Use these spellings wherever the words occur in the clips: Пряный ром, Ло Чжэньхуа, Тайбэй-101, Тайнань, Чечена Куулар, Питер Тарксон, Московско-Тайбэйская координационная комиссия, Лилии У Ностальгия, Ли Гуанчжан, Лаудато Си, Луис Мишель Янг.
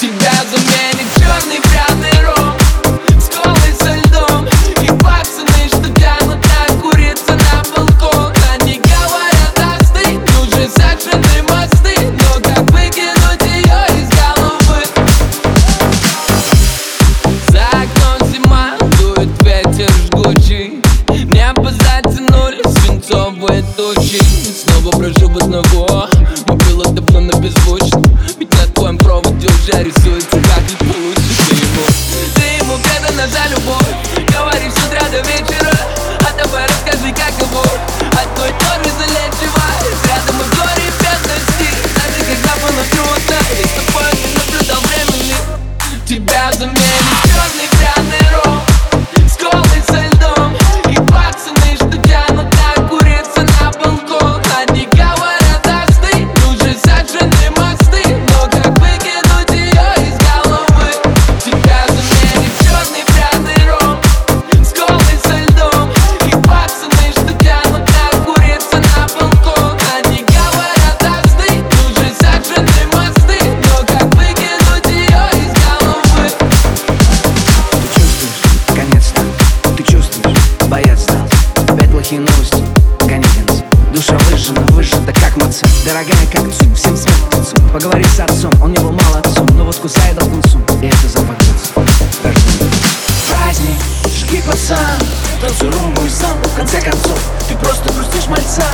тебя заменит черный пряный ром. Сколы со льдом и пацаны, что тянут на курица на балкон. Они говорят, остынь, уже сожжены мосты, но как выкинуть ее из головы? За окном зима, дует ветер жгучий, небо затянули свинцовые тучи. Снова прошу бы одного, мы было давно на беззвучно, ведь на твоем проводе уже рисуется, как не получишь его. Ты ему предана за любовь, говоришь с утра до вечера, а давай расскажи, как его от той торы залечивает. Рядом и в горе и в бедности, даже когда было трудно, и с тобой не наблюдал времени. Тебя заменит черный пряный ром, сколы со льдом и пацаны, что тянут на курица на балкон. Они говорят, остынь, уже сожжены мосты, но как выкинуть ее из головы? Тебя заменит черный пряный ром, сколы со льдом и пацаны, что тянут на курица на балкон. Они говорят, остынь, уже сожжены мосты, но как выкинуть ее из головы? Ты чувствуешь, наконец-то, ты чувствуешь, боец стал. Опять плохие новости, конец. Душа выжжена, выжжена, как маца, дорогая, как цу, всем смерть к лицу. Поговори с отцом, он не был мал отцом, но вот кусает алкунцу, и это запах лица. Праздник, жги, пацан, танцуй румбу и самбу, в конце концов ты просто грустишь мальца,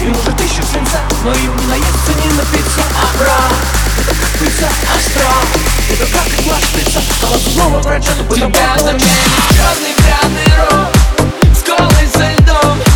и уже тысячу свинца, но им не наесться, не напиться. А брат, это как пыльца, астрал, это как и плащ пыльца, стала зубного врача, тупо тебя заменит черный пряный ром, сколы со льдом.